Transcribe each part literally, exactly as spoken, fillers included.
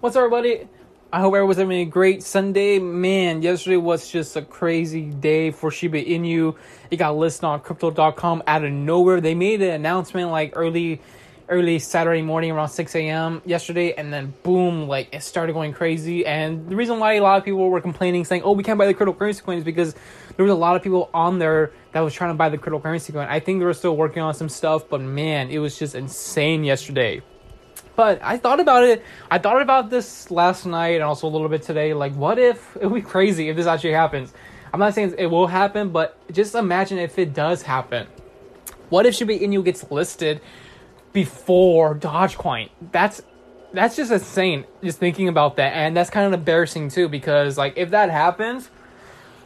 What's up, everybody? I hope everyone's having a great Sunday. Man, yesterday was just a crazy day for Shiba Inu. It got listed on crypto dot com out of nowhere. They made an announcement like early early Saturday morning around six a.m. yesterday, and then boom, like it started going crazy. And the reason why a lot of people were complaining saying, oh, we can't buy the cryptocurrency coin, is because there was a lot of people on there that was trying to buy the cryptocurrency coin. I think they were still working on some stuff, but man, it was just insane yesterday. But I thought about it. I thought about this last night and also a little bit today. Like, what if it would be crazy if this actually happens? I'm not saying it will happen, but just imagine if it does happen. What if Shiba Inu gets listed before Dogecoin? That's that's just insane. Just thinking about that, and that's kind of embarrassing too, because like if that happens,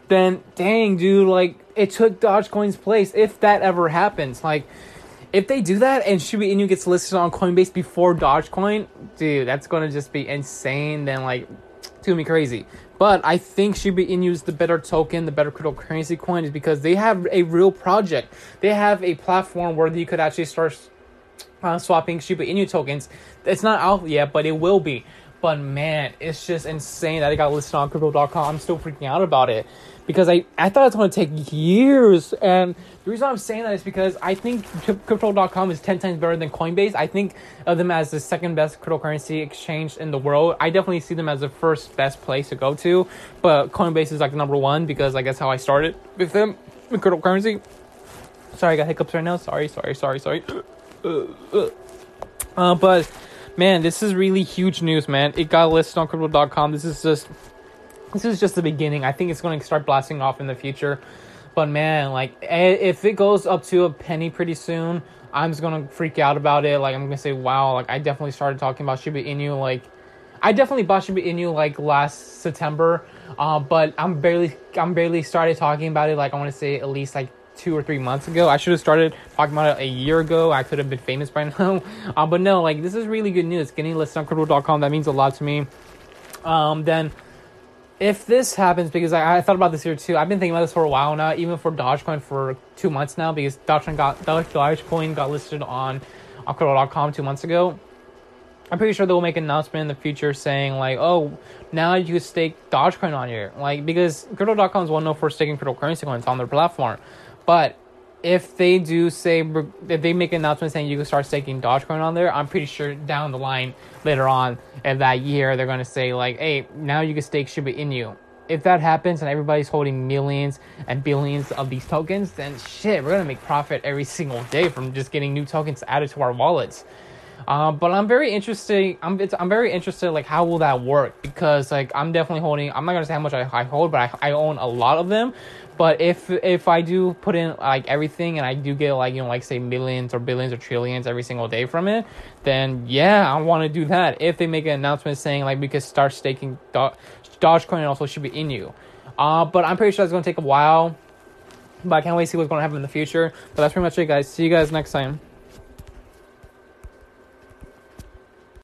then dang, dude, like it took Dogecoin's place. If that ever happens, like. If they do that and Shiba Inu gets listed on Coinbase before Dogecoin, dude, that's going to just be insane. Then, like, it's going to be crazy. But I think Shiba Inu is the better token, the better cryptocurrency coin, is because they have a real project. They have a platform where you could actually start uh, swapping Shiba Inu tokens. It's not out yet, but it will be. But, man, it's just insane that it got listed on crypto dot com. I'm still freaking out about it because I, I thought it's going to take years. And the reason I'm saying that is because I think crypto dot com is ten times better than Coinbase. I think of them as the second best cryptocurrency exchange in the world. I definitely see them as the first best place to go to. But Coinbase is like number one because like that's how I started with them, with cryptocurrency. Sorry, I got hiccups right now. Sorry, sorry, sorry, sorry. Uh, but... Man, this is really huge news, man. It got listed on crypto dot com. This is just this is just the beginning. I think it's going to start blasting off in the future. But man, like if it goes up to a penny pretty soon, I'm just going to freak out about it. Like I'm going to say, wow, like I definitely started talking about Shiba Inu. Like I definitely bought Shiba Inu like last September, uh, but I'm barely I'm barely started talking about it. Like I want to say at least like two or three months ago. I should have started talking about it a year ago. I could have been famous by now. Um, but no, like this is really good news. Getting listed on crypto dot com, that means a lot to me. Um, then if this happens, because I, I thought about this here too. I've been thinking about this for a while now, even for Dogecoin for two months now, because Dogecoin got Dogecoin got listed on, on crypto dot com two months ago. I'm pretty sure they'll make an announcement in the future saying like, oh, now you can stake Dogecoin on here. Like, because crypto dot com is well known for staking cryptocurrency coins on their platform. But if they do say, if they make an announcement saying you can start staking Dogecoin on there, I'm pretty sure down the line later on in that year, they're going to say like, hey, now you can stake Shiba Inu. If that happens and everybody's holding millions and billions of these tokens, then shit, we're going to make profit every single day from just getting new tokens added to our wallets. Uh, but I'm very interested, I'm it's, I'm very interested, like, how will that work? Because, like, I'm definitely holding, I'm not going to say how much I, I hold, but I, I own a lot of them. But if if I do put in, like, everything and I do get, like, you know, like, say millions or billions or trillions every single day from it, then, yeah, I want to do that. If they make an announcement saying, like, we could start staking Do- Dogecoin and also Shiba Inu. Uh, but I'm pretty sure it's going to take a while. But I can't wait to see what's going to happen in the future. But that's pretty much it, guys. See you guys next time.